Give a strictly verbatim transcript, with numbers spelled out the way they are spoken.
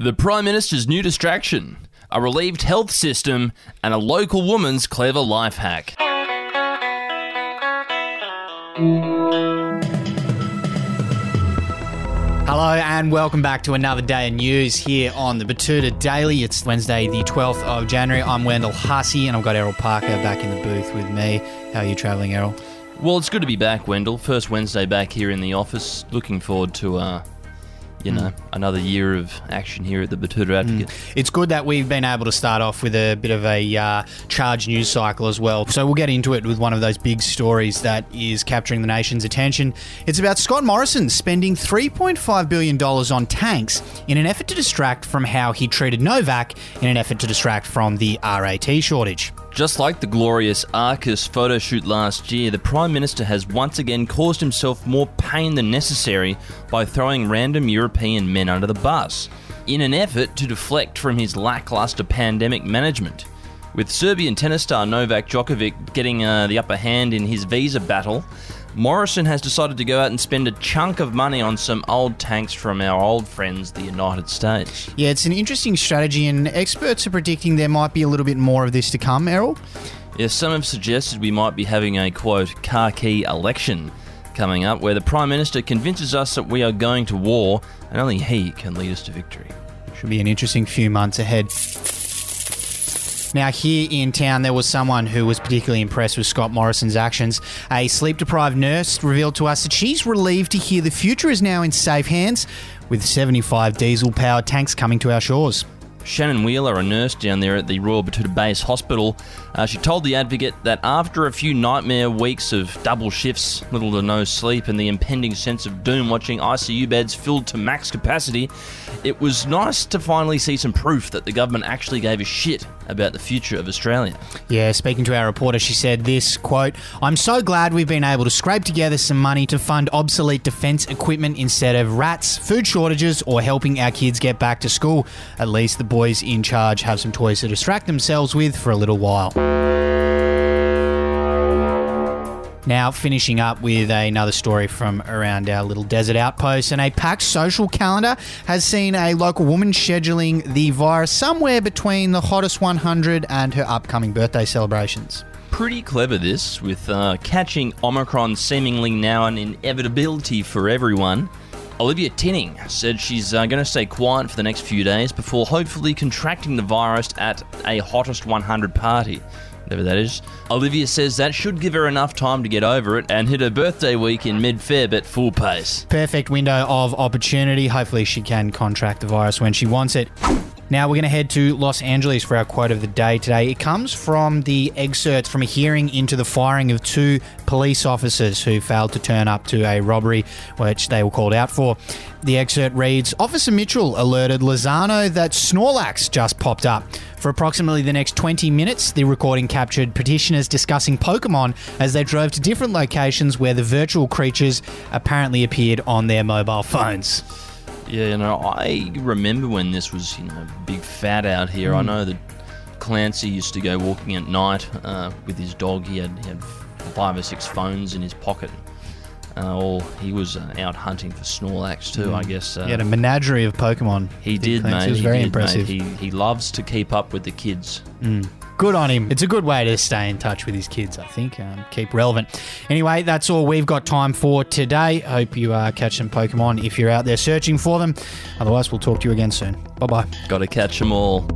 The Prime Minister's new distraction, a relieved health system, and a local woman's clever life hack. Hello and welcome back to another day of news here on the Batuta Daily. It's Wednesday the twelfth of January. I'm Wendell Hussey and I've got Errol Parker back in the booth with me. How are you travelling, Errol? Well, it's good to be back, Wendell. First Wednesday back here in the office. Looking forward to... Uh, You know, mm. another year of action here at the Batuta Advocate. Mm. It's good that we've been able to start off with a bit of a uh, charged news cycle as well. So we'll get into it with one of those big stories that is capturing the nation's attention. It's about Scott Morrison spending three point five billion dollars on tanks in an effort to distract from how he treated Novak in an effort to distract from the R A T shortage. Just like the glorious Arcus photo shoot last year, the Prime Minister has once again caused himself more pain than necessary by throwing random European men under the bus, in an effort to deflect from his lacklustre pandemic management. With Serbian tennis star Novak Djokovic getting uh, the upper hand in his visa battle, Morrison has decided to go out and spend a chunk of money on some old tanks from our old friends, the United States. Yeah, it's an interesting strategy, and experts are predicting there might be a little bit more of this to come, Errol. Yeah, some have suggested we might be having a, quote, car key election coming up, where the Prime Minister convinces us that we are going to war, and only he can lead us to victory. Should be an interesting few months ahead. Now, here in town, there was someone who was particularly impressed with Scott Morrison's actions. A sleep-deprived nurse revealed to us that she's relieved to hear the future is now in safe hands, with seventy-five diesel-powered tanks coming to our shores. Shannon Wheeler, a nurse down there at the Royal Batuta Base Hospital, uh, she told the Advocate that after a few nightmare weeks of double shifts, little to no sleep, and the impending sense of doom watching I C U beds filled to max capacity, it was nice to finally see some proof that the government actually gave a shit about the future of Australia. Yeah, speaking to our reporter, she said this, quote, "I'm so glad we've been able to scrape together some money to fund obsolete defence equipment instead of rats, food shortages, or helping our kids get back to school. At least the boys in charge have some toys to distract themselves with for a little while." Now, finishing up with another story from around our little desert outpost, and a packed social calendar has seen a local woman scheduling the virus somewhere between the hottest one hundred and her upcoming birthday celebrations. Pretty clever this, with uh, catching Omicron seemingly now an inevitability for everyone. Olivia Tinning said she's uh, going to stay quiet for the next few days before hopefully contracting the virus at a hottest one hundred party, whatever that is. Olivia says that should give her enough time to get over it and hit her birthday week in mid-Feb at full pace. Perfect window of opportunity. Hopefully she can contract the virus when she wants it. Now we're going to head to Los Angeles for our quote of the day today. It comes from the excerpt from a hearing into the firing of two police officers who failed to turn up to a robbery, which they were called out for. The excerpt reads, "Officer Mitchell alerted Lozano that Snorlax just popped up. For approximately the next twenty minutes, the recording captured petitioners discussing Pokémon as they drove to different locations where the virtual creatures apparently appeared on their mobile phones." Yeah, you know, I remember when this was, you know, big fad out here. Mm. I know that Clancy used to go walking at night uh, with his dog. He had, he had five or six phones in his pocket. Uh, or he was uh, out hunting for Snorlax too, mm. I guess. Uh, he had a menagerie of Pokemon. He did, Clancy. mate. It was he very did, impressive. Mate. He, he loves to keep up with the kids. Mm. Good on him. It's a good way to stay in touch with his kids, I think. Um, keep relevant. Anyway, that's all we've got time for today. Hope you uh, catch some Pokemon if you're out there searching for them. Otherwise, we'll talk to you again soon. Bye-bye. Got to catch them all.